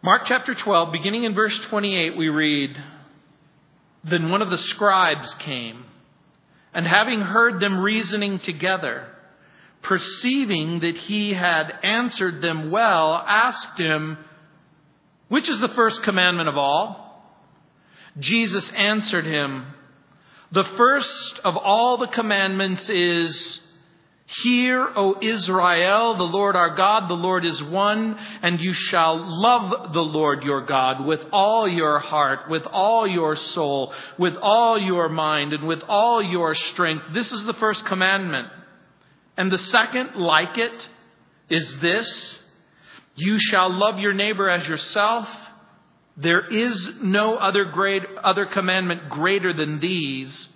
Mark chapter 12, beginning in verse 28, we read, "Then one of the scribes came, and having heard them reasoning together, perceiving that he had answered them well, asked him, 'Which is the first commandment of all?' Jesus answered him, 'The first of all the commandments is, Hear, O Israel, the Lord our God, the Lord is one, and you shall love the Lord your God with all your heart, with all your soul, with all your mind, and with all your strength. This is the first commandment. And the second, like it, is this: you shall love your neighbor as yourself. There is no other commandment greater than these.'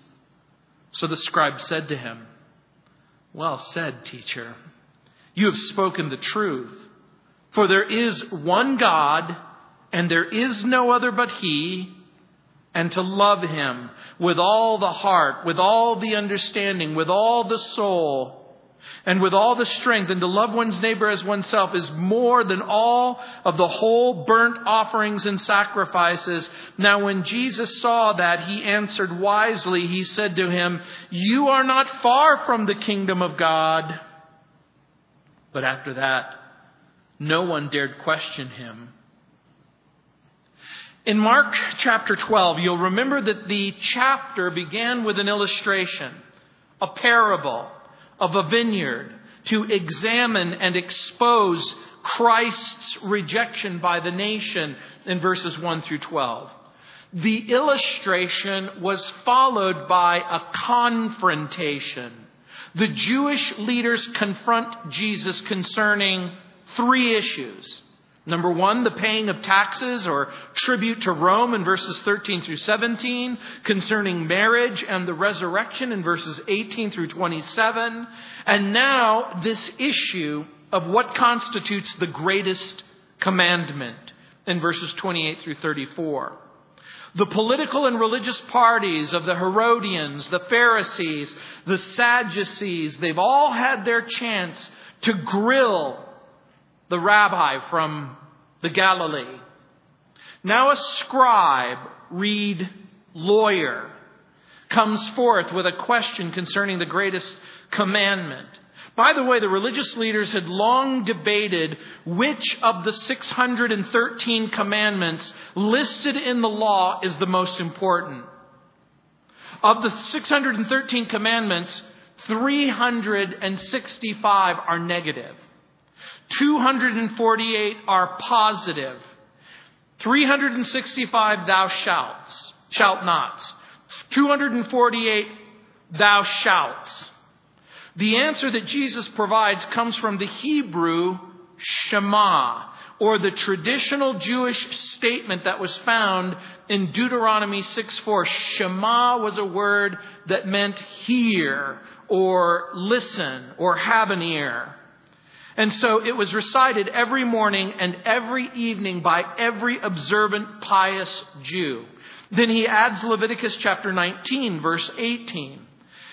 So the scribe said to him, 'Well said, teacher. You have spoken the truth. For there is one God, and there is no other but He. And to love Him with all the heart, with all the understanding, with all the soul, and with all the strength, and to love one's neighbor as oneself is more than all of the whole burnt offerings and sacrifices.' Now when Jesus saw that, he answered wisely. He said to him, 'You are not far from the kingdom of God.' But after that, no one dared question him." In Mark chapter 12, you'll remember that the chapter began with an illustration, a parable of a vineyard, to examine and expose Christ's rejection by the nation in verses 1 through 12. The illustration was followed by a confrontation. The Jewish leaders confront Jesus concerning three issues. Number one, the paying of taxes or tribute to Rome in verses 13 through 17, concerning marriage and the resurrection in verses 18 through 27. And now this issue of what constitutes the greatest commandment in verses 28 through 34. The political and religious parties of the Herodians, the Pharisees, the Sadducees, they've all had their chance to grill the rabbi from the Galilee. Now a scribe, read lawyer, comes forth with a question concerning the greatest commandment. By the way, the religious leaders had long debated which of the 613 commandments listed in the law is the most important. Of the 613 commandments, 365 are negative. 248 are positive. 365 thou shalt nots. 248 thou shalt. The answer that Jesus provides comes from the Hebrew Shema, or the traditional Jewish statement that was found in Deuteronomy 6:4. Shema was a word that meant hear or listen or have an ear. And so it was recited every morning and every evening by every observant, pious Jew. Then he adds Leviticus chapter 19, verse 18.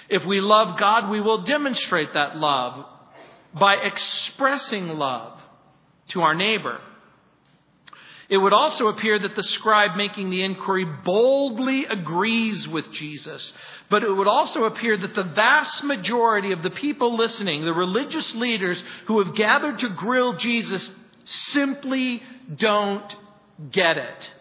"If we love God, we will demonstrate that love by expressing love to our neighbor." It would also appear that the scribe making the inquiry boldly agrees with Jesus. But it would also appear that the vast majority of the people listening, the religious leaders who have gathered to grill Jesus, simply don't get it.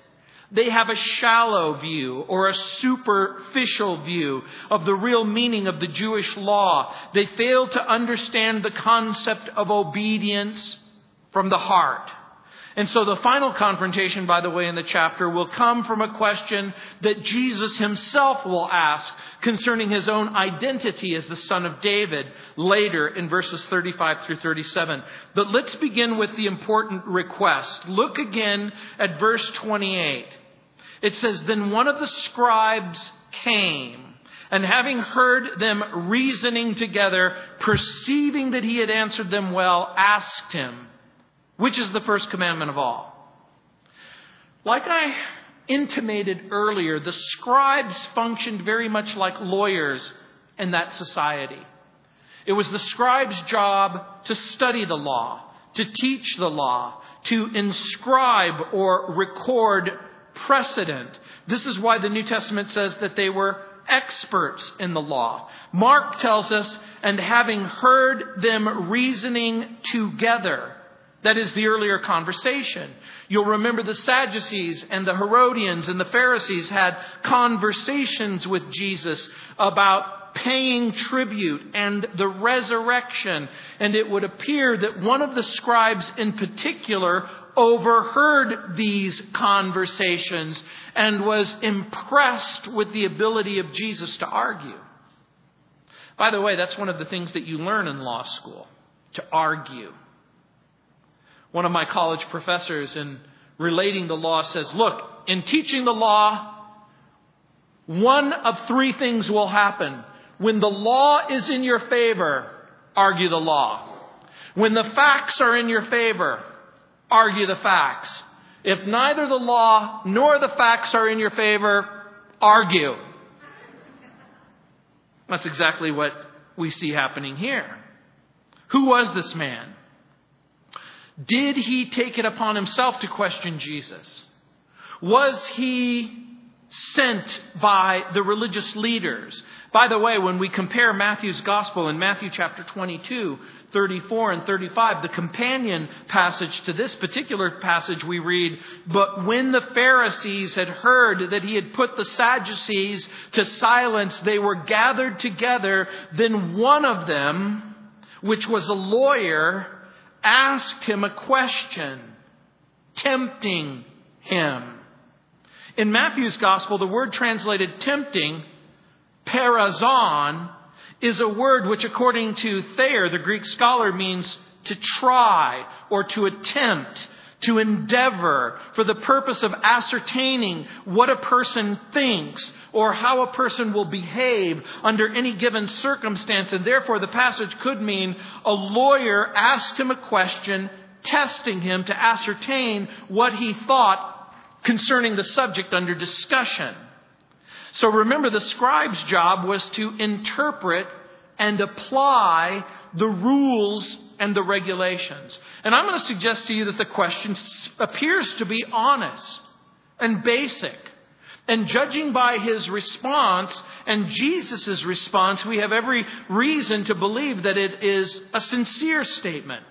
They have a shallow view or a superficial view of the real meaning of the Jewish law. They fail to understand the concept of obedience from the heart. And so the final confrontation, by the way, in the chapter will come from a question that Jesus himself will ask concerning his own identity as the son of David later in verses 35 through 37. But let's begin with the important request. Look again at verse 28. It says, "Then one of the scribes came, and having heard them reasoning together, perceiving that he had answered them well, asked him, 'Which is the first commandment of all?'" Like I intimated earlier, the scribes functioned very much like lawyers in that society. It was the scribe's job to study the law, to teach the law, to inscribe or record precedent. This is why the New Testament says that they were experts in the law. Mark tells us, and having heard them reasoning together, that is the earlier conversation. You'll remember the Sadducees and the Herodians and the Pharisees had conversations with Jesus about paying tribute and the resurrection. And it would appear that one of the scribes in particular overheard these conversations and was impressed with the ability of Jesus to argue. By the way, that's one of the things that you learn in law school, to argue. One of my college professors in relating the law says, look, in teaching the law, one of three things will happen. When the law is in your favor, argue the law. When the facts are in your favor, argue the facts. If neither the law nor the facts are in your favor, argue. That's exactly what we see happening here. Who was this man? Did he take it upon himself to question Jesus? Was he sent by the religious leaders? By the way, when we compare Matthew's gospel in Matthew chapter 22, 34 and 35, the companion passage to this particular passage we read, but when the Pharisees had heard that he had put the Sadducees to silence, they were gathered together. Then one of them, which was a lawyer, asked him a question, tempting him. In Matthew's gospel, the word translated tempting, parazon, is a word which, according to Thayer, the Greek scholar, means to try or to attempt, to endeavor for the purpose of ascertaining what a person thinks or how a person will behave under any given circumstance. And therefore, the passage could mean a lawyer asked him a question, testing him to ascertain what he thought concerning the subject under discussion. So remember, the scribe's job was to interpret and apply the rules and the regulations. And I'm going to suggest to you that the question appears to be honest and basic. And judging by his response and Jesus' response, we have every reason to believe that it is a sincere statement.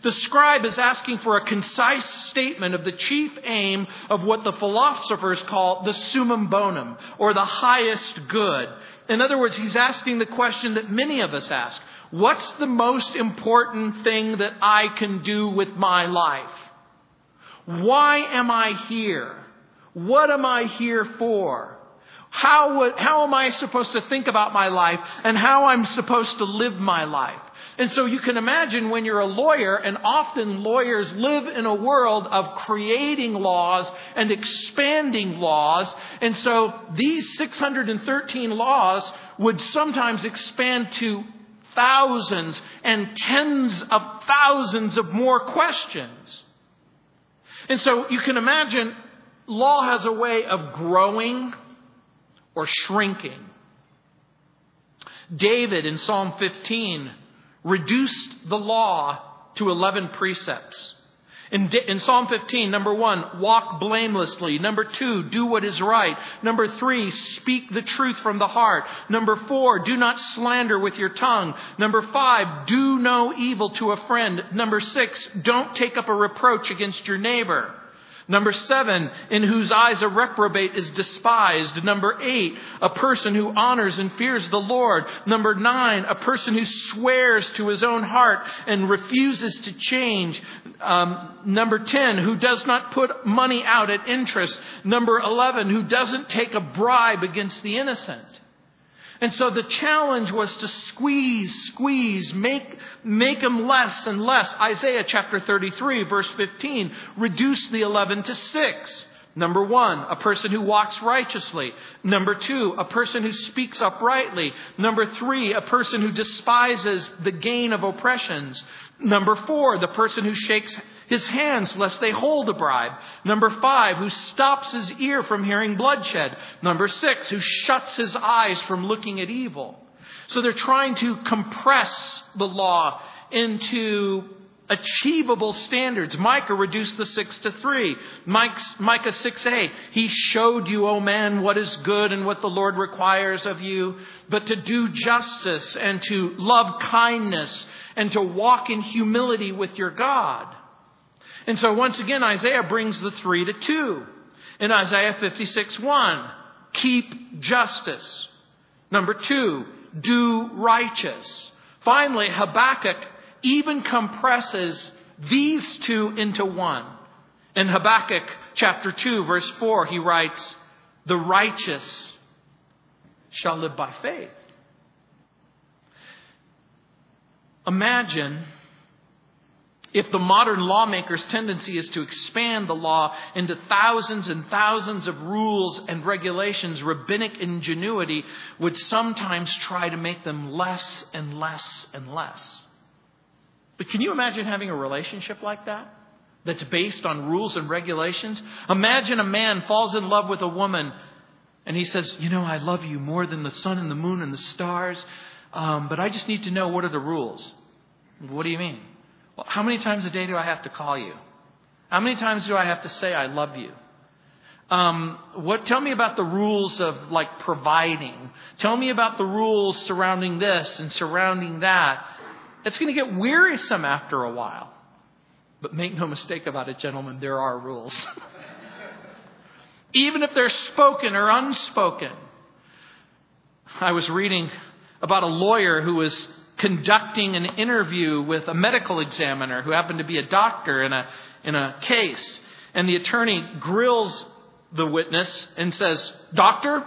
The scribe is asking for a concise statement of the chief aim of what the philosophers call the summum bonum, or the highest good. In other words, he's asking the question that many of us ask. What's the most important thing that I can do with my life? Why am I here? What am I here for? How am I supposed to think about my life and how I'm supposed to live my life? And so you can imagine when you're a lawyer, and often lawyers live in a world of creating laws and expanding laws. And so these 613 laws would sometimes expand to thousands and tens of thousands of more questions. And so you can imagine law has a way of growing or shrinking. David in Psalm 15 reduced the law to 11 precepts. In Psalm 15, number 1, walk blamelessly. Number 2, do what is right. Number 3, speak the truth from the heart. Number 4, do not slander with your tongue. Number 5, do no evil to a friend. Number 6, don't take up a reproach against your neighbor. Number 7, in whose eyes a reprobate is despised. Number 8, a person who honors and fears the Lord. Number 9, a person who swears to his own heart and refuses to change. Number 10, who does not put money out at interest. Number 11, who doesn't take a bribe against the innocent. And so the challenge was to squeeze, make them less and less. Isaiah chapter 33, verse 15, reduce the 11 to 6. Number 1, a person who walks righteously. Number 2, a person who speaks uprightly. Number 3, a person who despises the gain of oppressions. Number 4, the person who shakes his hands lest they hold a bribe. Number 5, who stops his ear from hearing bloodshed. Number 6, who shuts his eyes from looking at evil. So they're trying to compress the law into achievable standards. Micah reduced the 6 to 3. Micah 6a, he showed you, O man, what is good and what the Lord requires of you, but to do justice and to love kindness and to walk in humility with your God. And so once again, Isaiah brings the 3 to 2. In Isaiah 56:1, keep justice. Number 2, do righteous. Finally, Habakkuk even compresses these two into one. In Habakkuk chapter 2, verse 4, he writes, the righteous shall live by faith. Imagine if the modern lawmaker's tendency is to expand the law into thousands and thousands of rules and regulations, rabbinic ingenuity would sometimes try to make them less and less and less. But can you imagine having a relationship like that? That's based on rules and regulations? Imagine a man falls in love with a woman and he says, you know, I love you more than the sun and the moon and the stars, but I just need to know, what are the rules? What do you mean? Well, how many times a day do I have to call you? How many times do I have to say I love you? Tell me about the rules of like providing. Tell me about the rules surrounding this and surrounding that. It's going to get wearisome after a while. But make no mistake about it, gentlemen, there are rules. Even if they're spoken or unspoken. I was reading about a lawyer who was conducting an interview with a medical examiner who happened to be a doctor in a case. And the attorney grills the witness and says, Doctor,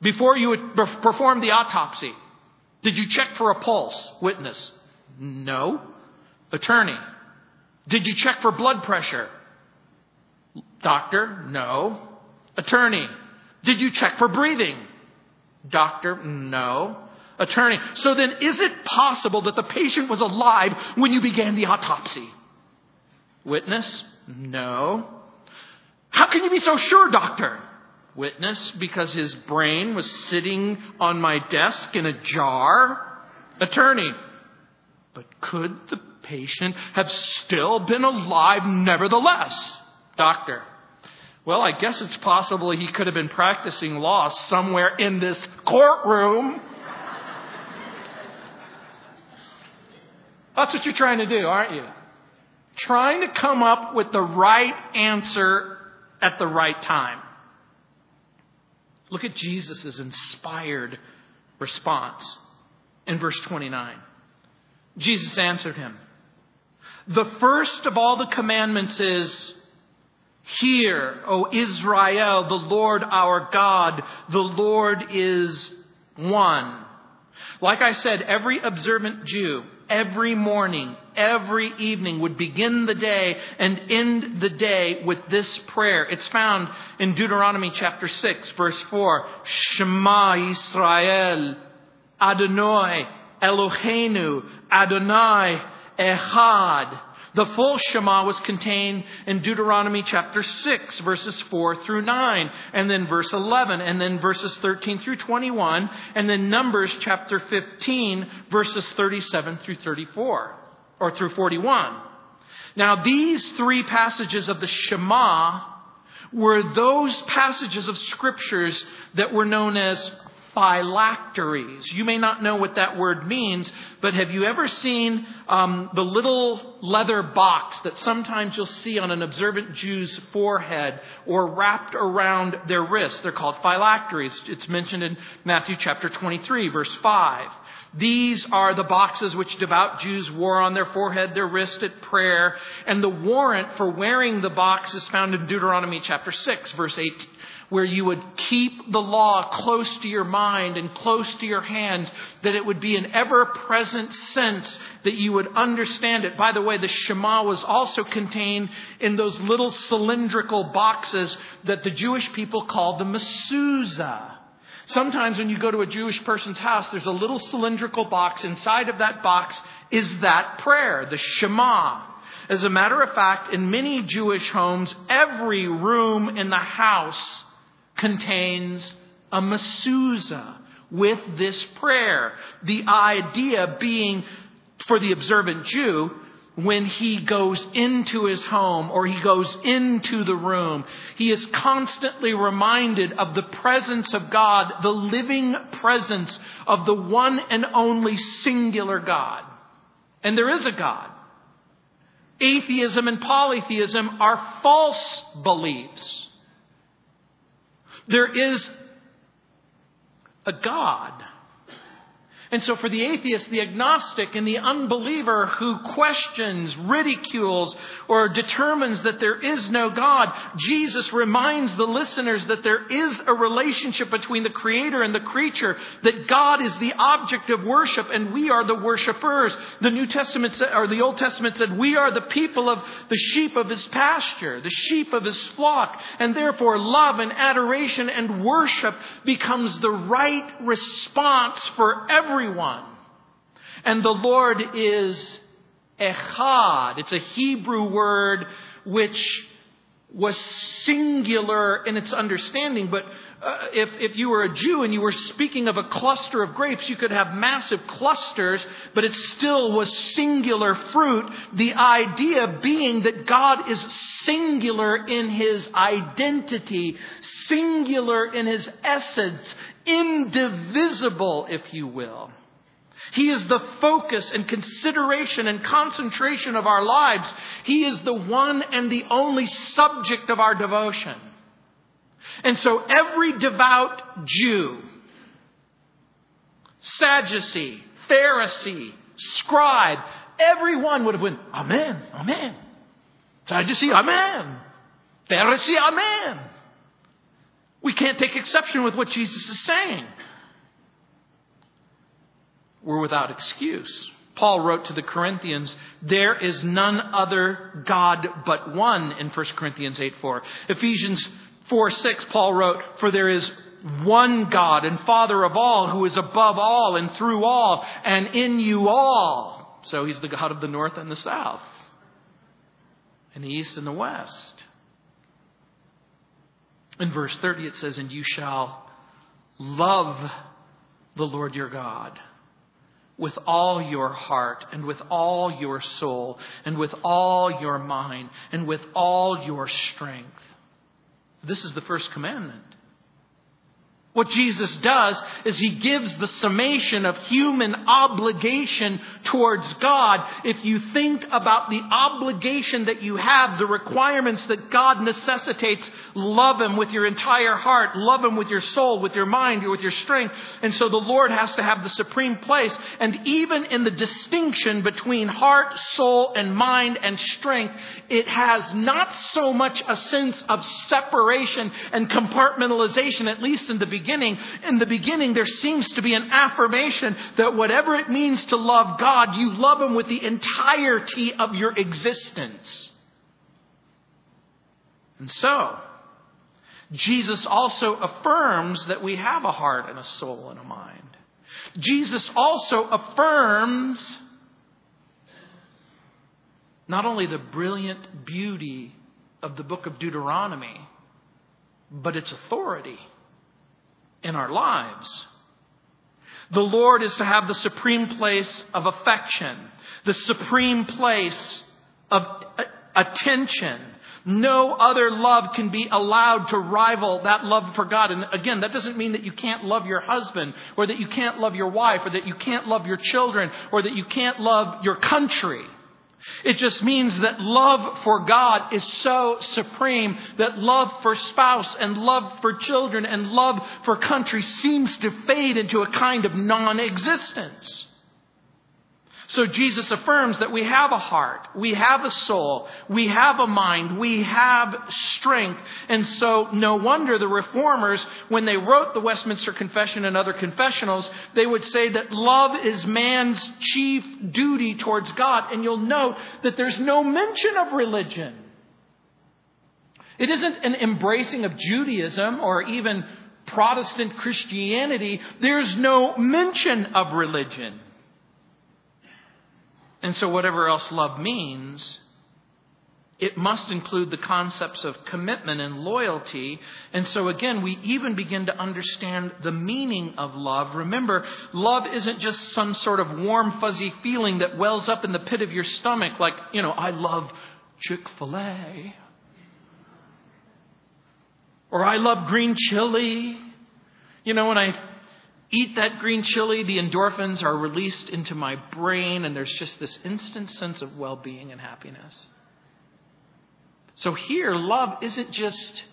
before you performed the autopsy, did you check for a pulse? Witness: no. Attorney: did you check for blood pressure? Doctor: no. Attorney: did you check for breathing? Doctor: no. Attorney: so then is it possible that the patient was alive when you began the autopsy? Witness: no. How can you be so sure, doctor? Witness: because his brain was sitting on my desk in a jar. Attorney: but could the patient have still been alive nevertheless? Doctor: well, I guess it's possible he could have been practicing law somewhere in this courtroom. That's what you're trying to do, aren't you? Trying to come up with the right answer at the right time. Look at Jesus' inspired response in verse 29. Jesus answered him, the first of all the commandments is, hear, O Israel, the Lord our God, the Lord is one. Like I said, every observant Jew, every morning, every evening, would begin the day and end the day with this prayer. It's found in Deuteronomy chapter 6, verse 4. Shema Israel, Adonai, Eloheinu, Adonai, Echad. The full Shema was contained in Deuteronomy chapter 6, verses 4 through 9, and then verse 11, and then verses 13 through 21, and then Numbers chapter 15, verses 37 through 34, or through 41. Now, these three passages of the Shema were those passages of scriptures that were known as Phylacteries. You may not know what that word means, but have you ever seen the little leather box that sometimes you'll see on an observant Jew's forehead or wrapped around their wrist? They're called phylacteries. It's mentioned in Matthew chapter 23, verse 5. These are the boxes which devout Jews wore on their forehead, their wrist at prayer. And the warrant for wearing the box is found in Deuteronomy chapter 6, verse 8, where you would keep the law close to your mind and close to your hands, that it would be an ever-present sense, that you would understand it. By the way, the Shema was also contained in those little cylindrical boxes that the Jewish people called the mezuzah. Sometimes when you go to a Jewish person's house, there's a little cylindrical box. Inside of that box is that prayer, the Shema. As a matter of fact, in many Jewish homes, every room in the house contains a mezuzah with this prayer. The idea being, for the observant Jew, when he goes into his home or he goes into the room, he is constantly reminded of the presence of God, the living presence of the one and only singular God. And there is a God. Atheism and polytheism are false beliefs. There is a God. And so for the atheist, the agnostic, and the unbeliever who questions, ridicules, or determines that there is no God, Jesus reminds the listeners that there is a relationship between the Creator and the creature, that God is the object of worship and we are the worshipers. The New Testament said, or the Old Testament said, we are the people of the sheep of his pasture, the sheep of his flock, and therefore love and adoration and worship becomes the right response for everyone. And the Lord is echad. It's a Hebrew word which was singular in its understanding. But if you were a Jew and you were speaking of a cluster of grapes, you could have massive clusters, but it still was singular fruit. The idea being that God is singular in his identity, singular in his essence, indivisible, if you will. He is the focus and consideration and concentration of our lives. He is the one and the only subject of our devotion. And so every devout Jew, Sadducee, Pharisee, scribe, everyone would have went, Amen, Amen. Sadducee, Amen. Pharisee, Amen. We can't take exception with what Jesus is saying. We're without excuse. Paul wrote to the Corinthians, there is none other God but one in 1 Corinthians 8:4. Ephesians 4:6, Paul wrote, for there is one God and Father of all, who is above all and through all and in you all. So he's the God of the north and the south, and the east and the west. In verse 30, it says, and you shall love the Lord your God with all your heart and with all your soul and with all your mind and with all your strength. This is the first commandment. What Jesus does is he gives the summation of human obligation towards God. If you think about the obligation that you have, the requirements that God necessitates, love him with your entire heart, love him with your soul, with your mind, with your strength. And so the Lord has to have the supreme place. And even in the distinction between heart, soul, and mind and strength, it has not so much a sense of separation and compartmentalization, at least in the beginning. In the beginning, there seems to be an affirmation that whatever it means to love God, you love him with the entirety of your existence. And so, Jesus also affirms that we have a heart and a soul and a mind. Jesus also affirms not only the brilliant beauty of the book of Deuteronomy, but its authority in our lives. The Lord is to have the supreme place of affection, the supreme place of attention. No other love can be allowed to rival that love for God. And again, that doesn't mean that you can't love your husband, or that you can't love your wife, or that you can't love your children, or that you can't love your country. It just means that love for God is so supreme that love for spouse and love for children and love for country seems to fade into a kind of non-existence. So Jesus affirms that we have a heart, we have a soul, we have a mind, we have strength. And so no wonder the reformers, when they wrote the Westminster Confession and other confessionals, they would say that love is man's chief duty towards God. And you'll note that there's no mention of religion. It isn't an embracing of Judaism or even Protestant Christianity. There's no mention of religion. And so whatever else love means, It must include the concepts of commitment and loyalty. And so again, we even begin to understand the meaning of love. Remember, love isn't just some sort of warm, fuzzy feeling that wells up in the pit of your stomach. Like, I love Chick-fil-A. Or I love green chili. When I eat that green chili, the endorphins are released into my brain. And there's just this instant sense of well-being and happiness. So here, love isn't just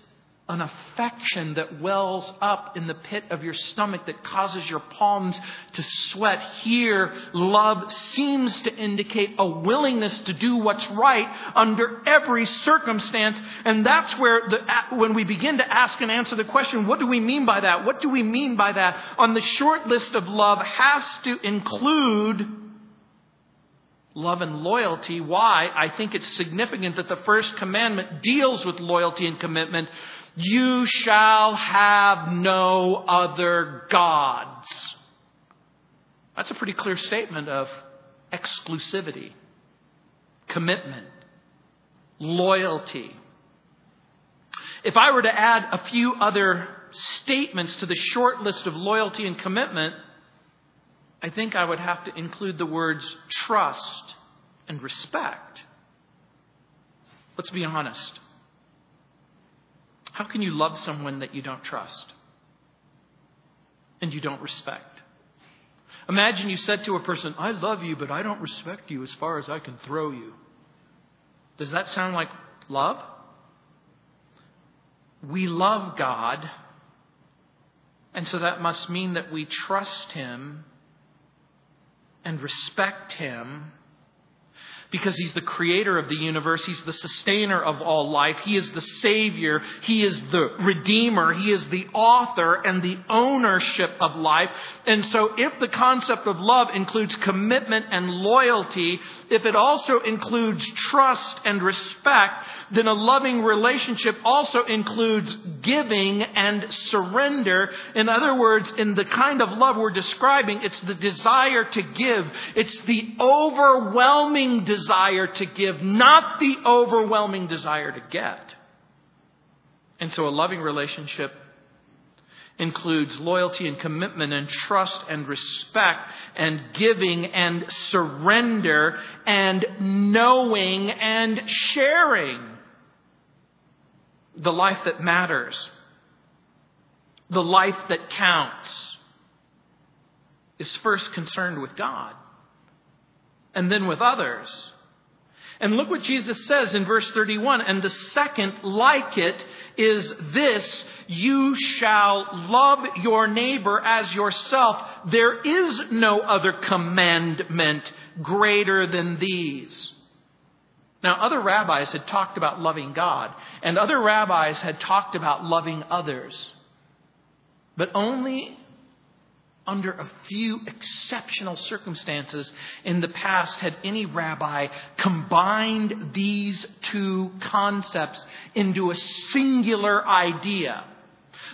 an affection that wells up in the pit of your stomach that causes your palms to sweat. Here, love seems to indicate a willingness to do what's right under every circumstance. And that's where when we begin to ask and answer the question, what do we mean by that? What do we mean by that? On the short list of love has to include love and loyalty. Why? I think it's significant that the first commandment deals with loyalty and commitment. You shall have no other gods. That's a pretty clear statement of exclusivity, commitment, loyalty. If I were to add a few other statements to the short list of loyalty and commitment, I think I would have to include the words trust and respect. Let's be honest. How can you love someone that you don't trust and you don't respect? Imagine you said to a person, I love you, but I don't respect you as far as I can throw you. Does that sound like love? We love God, and so that must mean that we trust Him and respect Him because He's the creator of the universe. He's the sustainer of all life. He is the Savior. He is the Redeemer. He is the author and the ownership of life. And so if the concept of love includes commitment and loyalty, if it also includes trust and respect, then a loving relationship also includes giving and surrender. In other words, in the kind of love we're describing, it's the desire to give. It's the overwhelming desire to give, not the overwhelming desire to get. And so a loving relationship includes loyalty and commitment and trust and respect and giving and surrender and knowing and sharing the life that matters. The life that counts is first concerned with God and then with others. And look what Jesus says in verse 31. And the second like it is this: you shall love your neighbor as yourself. There is no other commandment greater than these. Now, other rabbis had talked about loving God, and other rabbis had talked about loving others, but only under a few exceptional circumstances in the past had any rabbi combined these two concepts into a singular idea.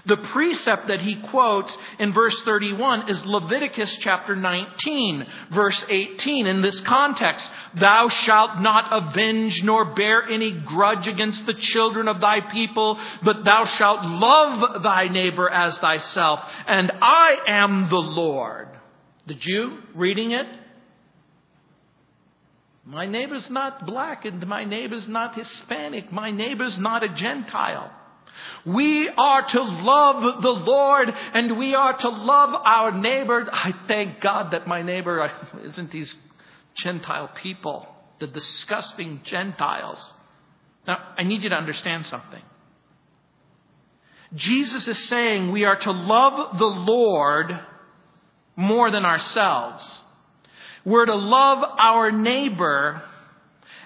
The precept that he quotes in verse 31 is Leviticus chapter 19, verse 18. In this context, thou shalt not avenge nor bear any grudge against the children of thy people, but thou shalt love thy neighbor as thyself. And I am the Lord. The Jew reading it, my neighbor's not black and my neighbor's not Hispanic. My neighbor's not a Gentile. We are to love the Lord and we are to love our neighbor. I thank God that my neighbor isn't these Gentile people, the disgusting Gentiles. Now, I need you to understand something. Jesus is saying we are to love the Lord more than ourselves. We're to love our neighbor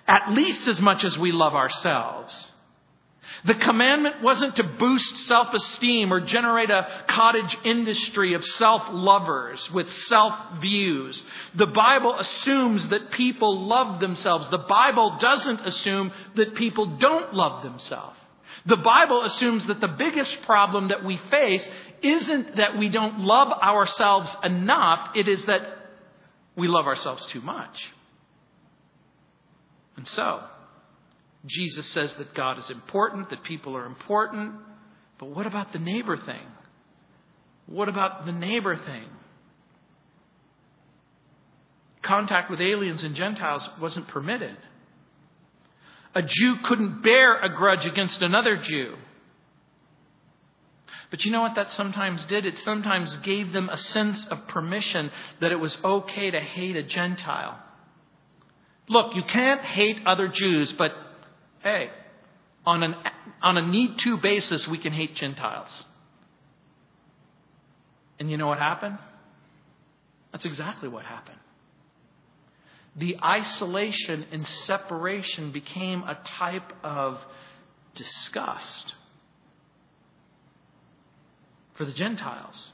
at least as much as we love ourselves. The commandment wasn't to boost self-esteem or generate a cottage industry of self-lovers with self-views. The Bible assumes that people love themselves. The Bible doesn't assume that people don't love themselves. The Bible assumes that the biggest problem that we face isn't that we don't love ourselves enough. It is that we love ourselves too much. And so Jesus says that God is important, that people are important. But what about the neighbor thing? What about the neighbor thing? Contact with aliens and Gentiles wasn't permitted. A Jew couldn't bear a grudge against another Jew. But you know what that sometimes did? It sometimes gave them a sense of permission that it was okay to hate a Gentile. Look, you can't hate other Jews, but hey, on a need-to basis, we can hate Gentiles. And you know what happened? That's exactly what happened. The isolation and separation became a type of disgust for the Gentiles.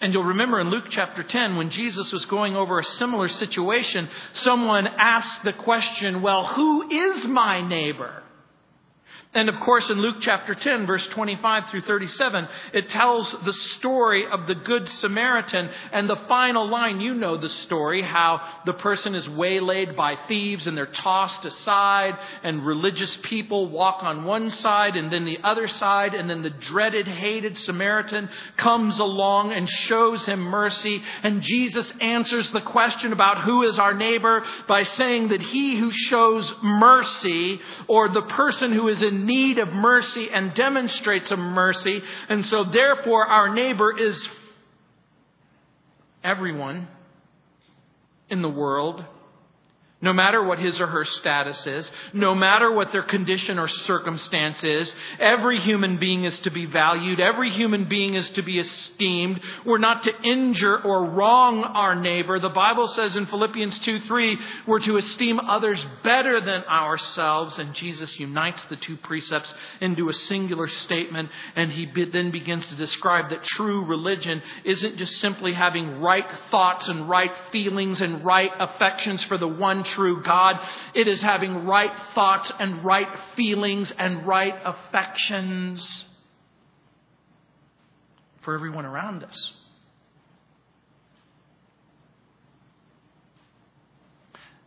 And you'll remember in Luke chapter 10, when Jesus was going over a similar situation, someone asked the question, well, who is my neighbor? And of course, in Luke chapter 10, verse 25 through 37, it tells the story of the Good Samaritan. And the final line, you know the story, how the person is waylaid by thieves and they're tossed aside, and religious people walk on one side and then the other side. And then the dreaded, hated Samaritan comes along and shows him mercy. And Jesus answers the question about who is our neighbor by saying that he who shows mercy, or the person who is in need of mercy and demonstrates a mercy. And so therefore our neighbor is everyone in the world, no matter what his or her status is, no matter what their condition or circumstance is. Every human being is to be valued. Every human being is to be esteemed. We're not to injure or wrong our neighbor. The Bible says in Philippians 2:3, we're to esteem others better than ourselves. And Jesus unites the two precepts into a singular statement. And he then begins to describe that true religion isn't just simply having right thoughts and right feelings and right affections for the one true God. It is having right thoughts and right feelings and right affections for everyone around us.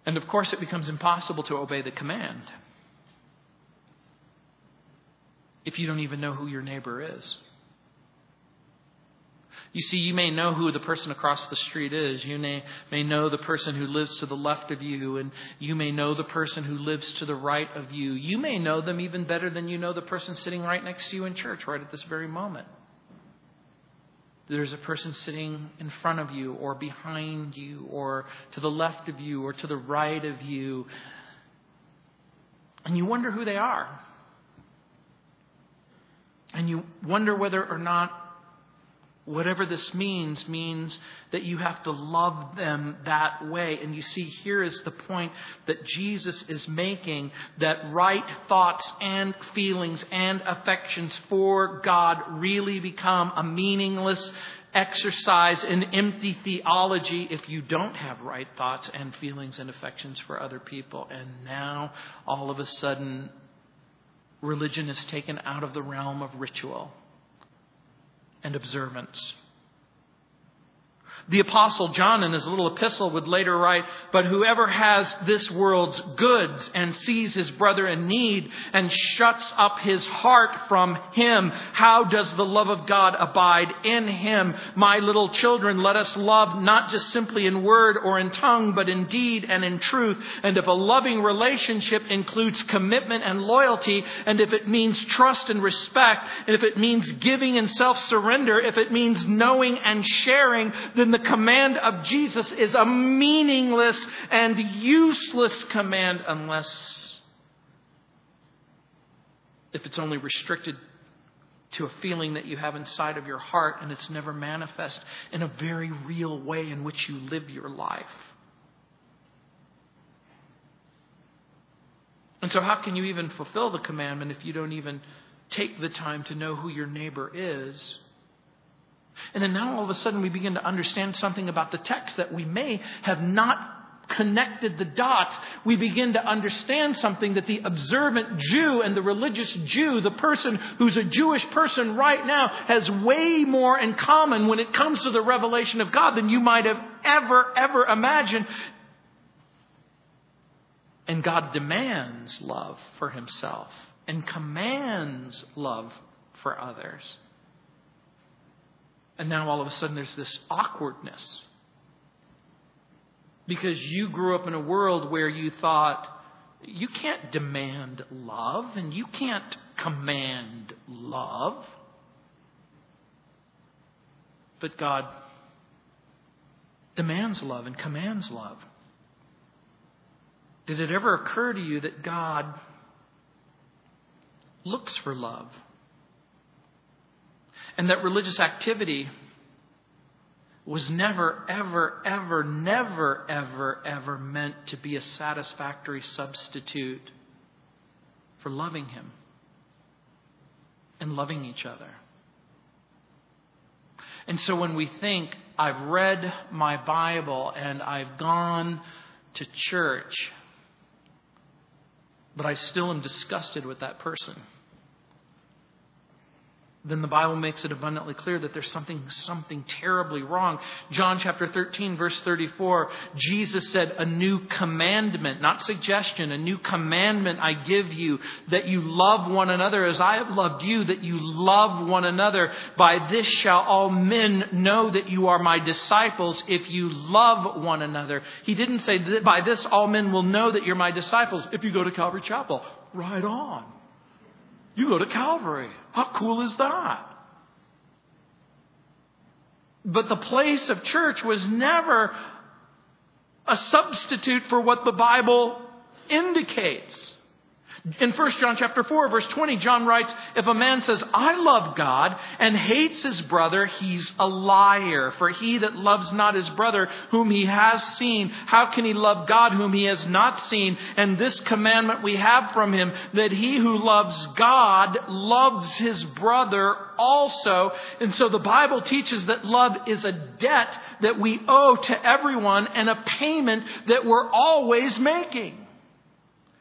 And of course, it becomes impossible to obey the command if you don't even know who your neighbor is. You see, you may know who the person across the street is. You may know the person who lives to the left of you, and you may know the person who lives to the right of you. You may know them even better than you know the person sitting right next to you in church right at this very moment. There's a person sitting in front of you or behind you or to the left of you or to the right of you, and you wonder who they are. And you wonder whether or not whatever this means that you have to love them that way. And you see, here is the point that Jesus is making, that right thoughts and feelings and affections for God really become a meaningless exercise in empty theology if you don't have right thoughts and feelings and affections for other people. And now, all of a sudden, religion is taken out of the realm of ritual and observance. The Apostle John in his little epistle would later write, but whoever has this world's goods and sees his brother in need and shuts up his heart from him, how does the love of God abide in him? My little children, let us love not just simply in word or in tongue, but in deed and in truth. And if a loving relationship includes commitment and loyalty, and if it means trust and respect, and if it means giving and self-surrender, if it means knowing and sharing, then the command of Jesus is a meaningless and useless command if it's only restricted to a feeling that you have inside of your heart, and it's never manifest in a very real way in which you live your life. And so how can you even fulfill the commandment if you don't even take the time to know who your neighbor is? And then now all of a sudden we begin to understand something about the text that we may have not connected the dots. We begin to understand something that the observant Jew and the religious Jew, the person who's a Jewish person right now, has way more in common when it comes to the revelation of God than you might have ever imagined. And God demands love for himself and commands love for others. And now all of a sudden there's this awkwardness. Because you grew up in a world where you thought, you can't demand love and you can't command love. But God demands love and commands love. Did it ever occur to you that God looks for love? And that religious activity was never, ever, ever, never, ever, ever meant to be a satisfactory substitute for loving him and loving each other. And so when we think, I've read my Bible and I've gone to church, but I still am disgusted with that person, then the Bible makes it abundantly clear that there's something terribly wrong. John chapter 13, verse 34, Jesus said, a new commandment, not suggestion, a new commandment I give you, that you love one another as I have loved you, that you love one another. By this shall all men know that you are my disciples, if you love one another. He didn't say, by this all men will know that you're my disciples if you go to Calvary Chapel. Right on. You go to Calvary. How cool is that? But the place of church was never a substitute for what the Bible indicates. In First John chapter 4, verse 20, John writes, if a man says, I love God and hates his brother, he's a liar. For he that loves not his brother whom he has seen, how can he love God whom he has not seen? And this commandment we have from him, that he who loves God loves his brother also. And so the Bible teaches that love is a debt that we owe to everyone and a payment that we're always making.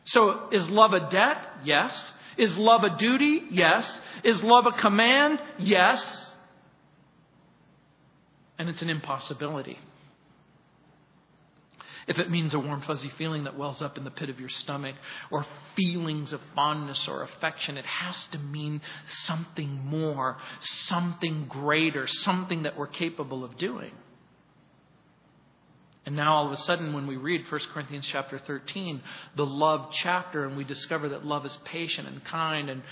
So is love a debt? Yes. Is love a duty? Yes. Is love a command? Yes. And it's an impossibility if it means a warm, fuzzy feeling that wells up in the pit of your stomach, or feelings of fondness or affection. It has to mean something more, something greater, something that we're capable of doing. And now all of a sudden when we read 1 Corinthians chapter 13, the love chapter, and we discover that love is patient and kind,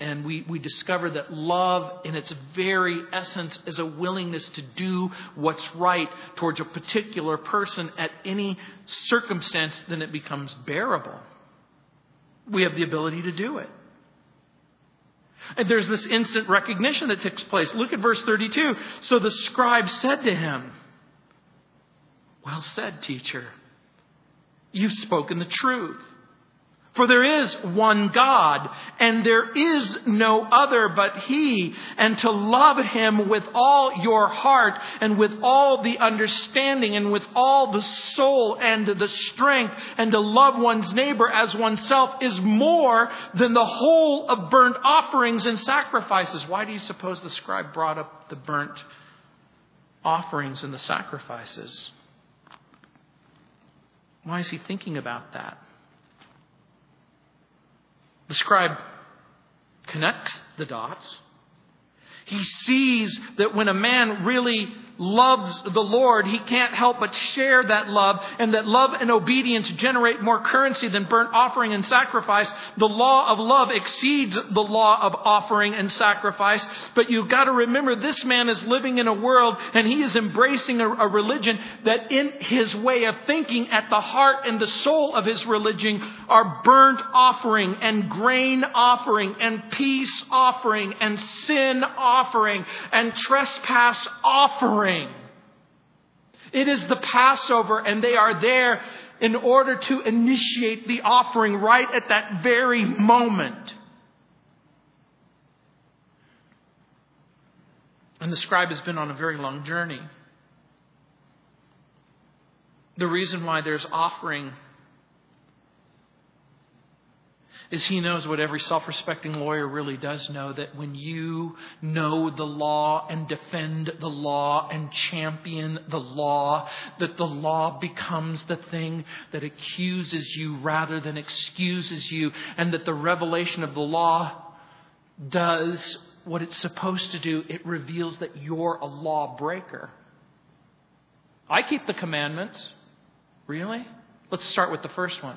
and we discover that love in its very essence is a willingness to do what's right towards a particular person at any circumstance, then it becomes bearable. We have the ability to do it. And there's this instant recognition that takes place. Look at verse 32. So the scribe said to him, well said, teacher, you've spoken the truth. For there is one God, and there is no other but he, and to love him with all your heart, and with all the understanding, and with all the soul, and the strength, and to love one's neighbor as oneself is more than the whole of burnt offerings and sacrifices. Why do you suppose the scribe brought up the burnt offerings and the sacrifices? Why is he thinking about that? The scribe connects the dots. He sees that when a man really loves the Lord, he can't help but share that love, and that love and obedience generate more currency than burnt offering and sacrifice. The law of love exceeds the law of offering and sacrifice. But you've got to remember, this man is living in a world, and he is embracing a religion that in his way of thinking, at the heart and the soul of his religion are burnt offering and grain offering and peace offering and sin offering and trespass offering. It is the Passover, and they are there in order to initiate the offering right at that very moment. And the scribe has been on a very long journey. The reason why there's offering is he knows what every self-respecting lawyer really does know, that when you know the law and defend the law and champion the law, that the law becomes the thing that accuses you rather than excuses you, and that the revelation of the law does what it's supposed to do. It reveals that you're a lawbreaker. I keep the commandments. Really? Let's start with the first one.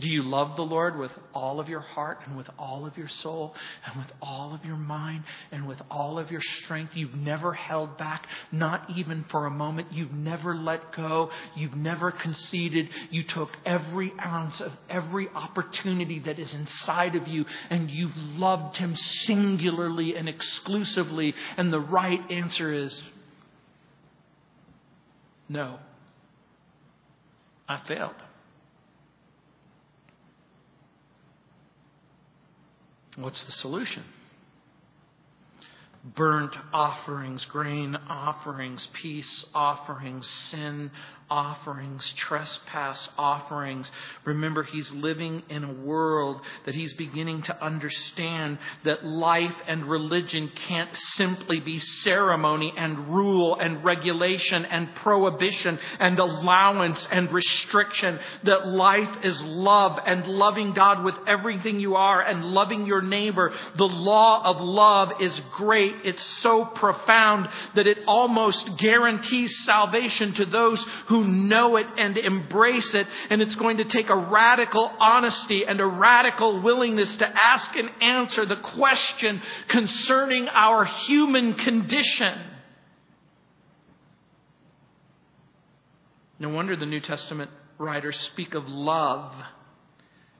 Do you love the Lord with all of your heart and with all of your soul and with all of your mind and with all of your strength? You've never held back, not even for a moment. You've never let go. You've never conceded. You took every ounce of every opportunity that is inside of you, and you've loved him singularly and exclusively. And the right answer is no. I failed. What's the solution? Burnt offerings, grain offerings, peace offerings, sin offerings, trespass offerings. Remember, he's living in a world that he's beginning to understand that life and religion can't simply be ceremony and rule and regulation and prohibition and allowance and restriction. That life is love and loving God with everything you are and loving your neighbor. The law of love is great. It's so profound that it almost guarantees salvation to those who know it and embrace it. And it's going to take a radical honesty and a radical willingness to ask and answer the question concerning our human condition. No wonder the New Testament writers speak of love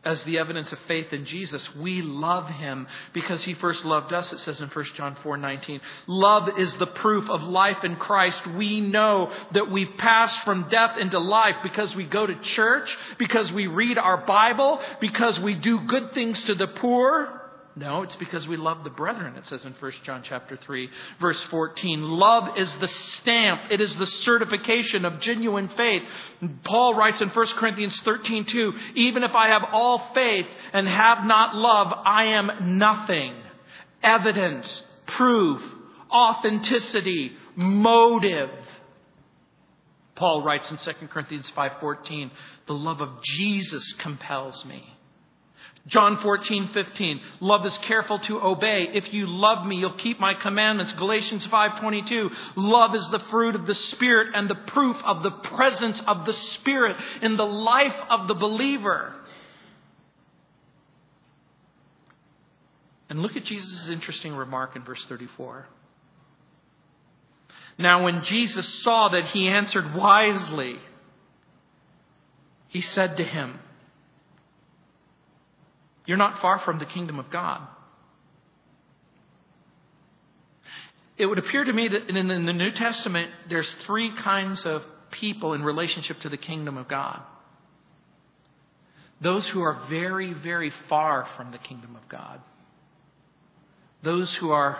as the evidence of faith in Jesus. We love him because he first loved us, it says in First John 4:19. Love is the proof of life in Christ. We know that we've passed from death into life because we go to church, because we read our Bible, because we do good things to the poor. No, it's because we love the brethren, it says in 1 John chapter 3, verse 14. Love is the stamp. It is the certification of genuine faith. Paul writes in 1 Corinthians 13:2, even if I have all faith and have not love, I am nothing. Evidence, proof, authenticity, motive. Paul writes in 2 Corinthians 5:14, the love of Jesus compels me. John 14:15, love is careful to obey. If you love me, you'll keep my commandments. Galatians 5:22, love is the fruit of the Spirit and the proof of the presence of the Spirit in the life of the believer. And look at Jesus' interesting remark in verse 34. Now, when Jesus saw that he answered wisely, he said to him, you're not far from the kingdom of God. It would appear to me that in the New Testament, there's three kinds of people in relationship to the kingdom of God. Those who are very, very far from the kingdom of God. Those who are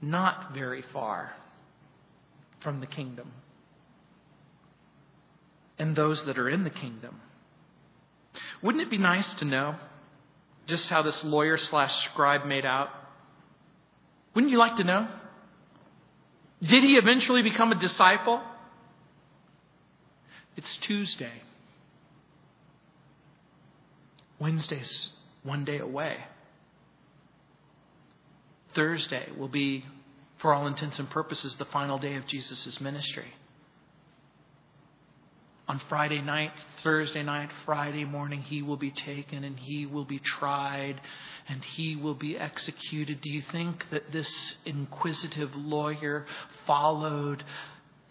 not very far from the kingdom. And those that are in the kingdom. Wouldn't it be nice to know just how this lawyer / scribe made out? Wouldn't you like to know? Did he eventually become a disciple? It's Tuesday. Wednesday's one day away. Thursday will be, for all intents and purposes, the final day of Jesus' ministry. On Friday night, Thursday night, Friday morning, he will be taken and he will be tried and he will be executed. Do you think that this inquisitive lawyer followed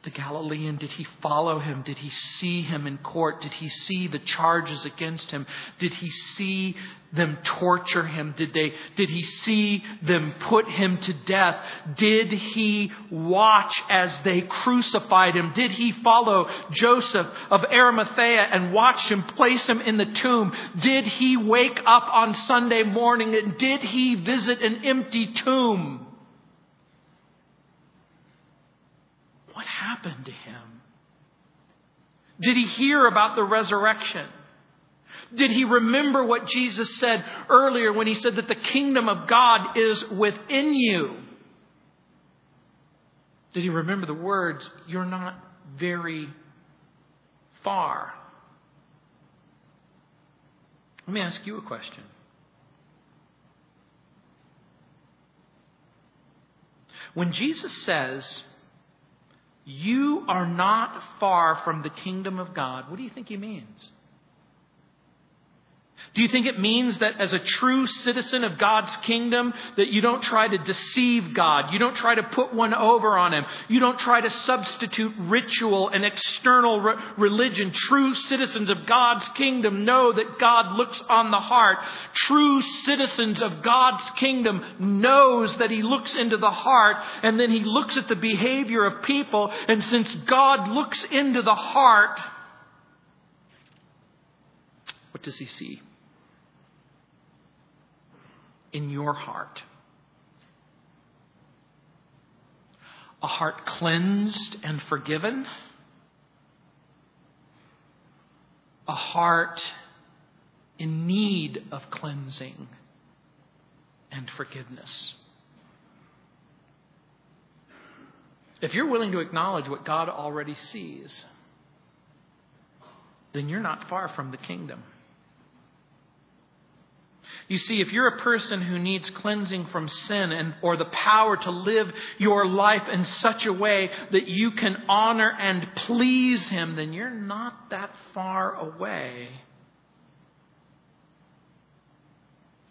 the Galilean? Did he follow him? Did he see him in court? Did he see the charges against him? Did he see them torture him? Did he see them put him to death? Did he watch as they crucified him? Did he follow Joseph of Arimathea and watch him place him in the tomb? Did he wake up on Sunday morning and did he visit an empty tomb? What happened to him? Did he hear about the resurrection? Did he remember what Jesus said earlier when he said that the kingdom of God is within you? Did he remember the words, you're not very far? Let me ask you a question. When Jesus says, you are not far from the kingdom of God, what do you think he means? Do you think it means that as a true citizen of God's kingdom, that you don't try to deceive God? You don't try to put one over on him. You don't try to substitute ritual and external religion. True citizens of God's kingdom know that God looks on the heart. True citizens of God's kingdom knows that he looks into the heart, and then he looks at the behavior of people. And since God looks into the heart, what does he see? In your heart. A heart cleansed and forgiven. A heart in need of cleansing and forgiveness. If you're willing to acknowledge what God already sees, then you're not far from the kingdom. You see, if you're a person who needs cleansing from sin or the power to live your life in such a way that you can honor and please him, then you're not that far away.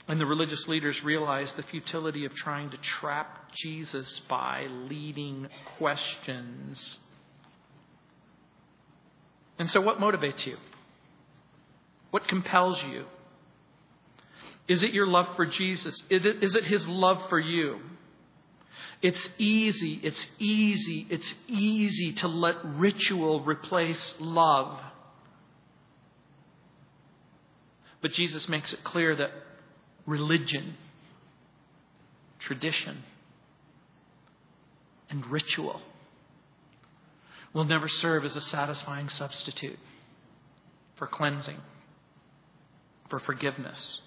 And the religious leaders realized the futility of trying to trap Jesus by leading questions. And so what motivates you? What compels you? Is it your love for Jesus? Is it his love for you? It's easy to let ritual replace love. But Jesus makes it clear that religion, tradition, and ritual will never serve as a satisfying substitute for cleansing, for forgiveness,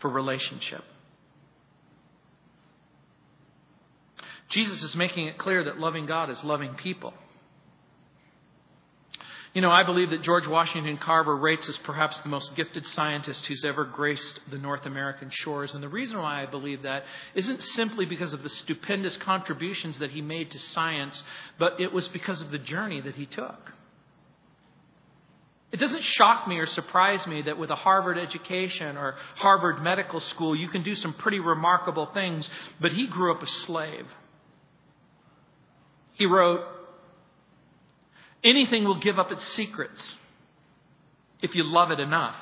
for relationship. Jesus is making it clear that loving God is loving people. You know, I believe that George Washington Carver rates as perhaps the most gifted scientist who's ever graced the North American shores. And the reason why I believe that isn't simply because of the stupendous contributions that he made to science, but it was because of the journey that he took. It doesn't shock me or surprise me that with a Harvard education or Harvard Medical School, you can do some pretty remarkable things. But he grew up a slave. He wrote, anything will give up its secrets if you love it enough.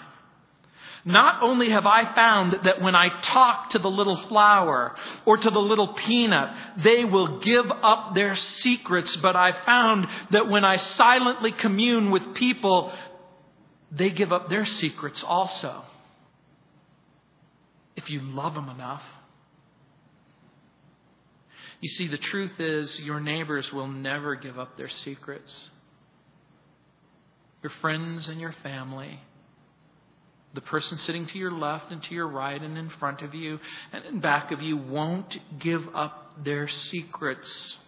Not only have I found that when I talk to the little flower or to the little peanut, they will give up their secrets, but I found that when I silently commune with people, they give up their secrets also. If you love them enough. You see, the truth is your neighbors will never give up their secrets. Your friends and your family, the person sitting to your left and to your right and in front of you and in back of you won't give up their secrets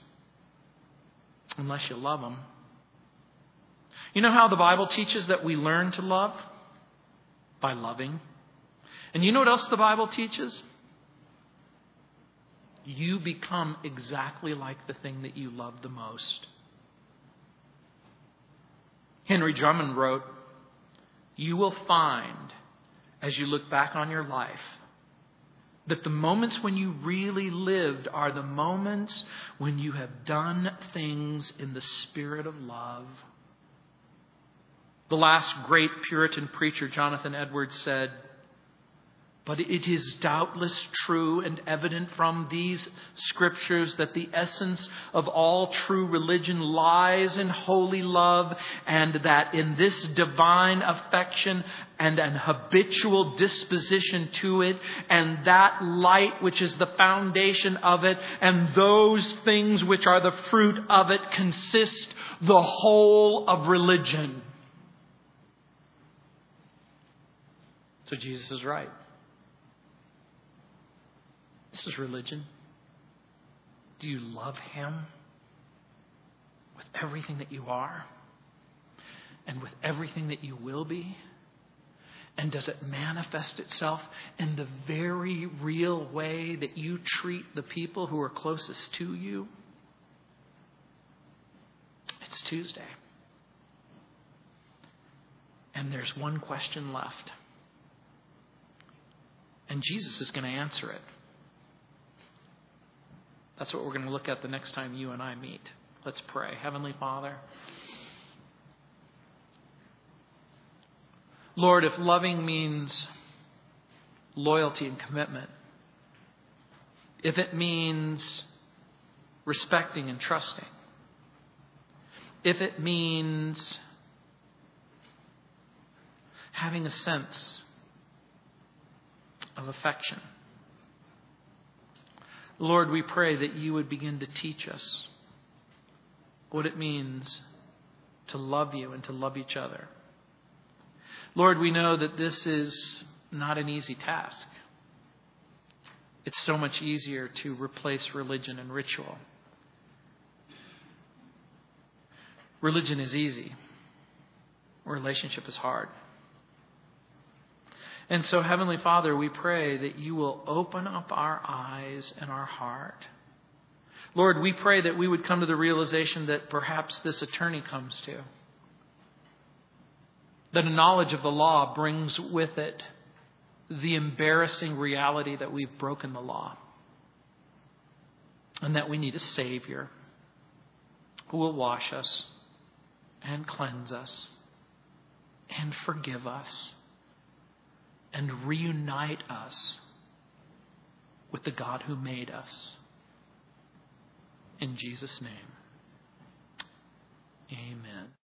unless you love them. You know how the Bible teaches that we learn to love? By loving. And you know what else the Bible teaches? You become exactly like the thing that you love the most. Henry Drummond wrote, you will find, as you look back on your life, that the moments when you really lived are the moments when you have done things in the spirit of love. The last great Puritan preacher, Jonathan Edwards, said, but it is doubtless true and evident from these scriptures that the essence of all true religion lies in holy love, and that in this divine affection and an habitual disposition to it, and that light which is the foundation of it, and those things which are the fruit of it consist the whole of religion. So Jesus is right. This is religion. Do you love him with everything that you are and with everything that you will be? And does it manifest itself in the very real way that you treat the people who are closest to you? It's Tuesday. And there's one question left. And Jesus is going to answer it. That's what we're going to look at the next time you and I meet. Let's pray. Heavenly Father, Lord, if loving means loyalty and commitment, if it means respecting and trusting, if it means having a sense of affection, Lord, we pray that you would begin to teach us what it means to love you and to love each other. Lord, we know that this is not an easy task. It's so much easier to replace religion and ritual. Religion is easy. Relationship is hard. And so, Heavenly Father, we pray that you will open up our eyes and our heart. Lord, we pray that we would come to the realization that perhaps this attorney comes to. That a knowledge of the law brings with it the embarrassing reality that we've broken the law. And that we need a Savior who will wash us and cleanse us and forgive us. And reunite us with the God who made us. In Jesus' name, amen.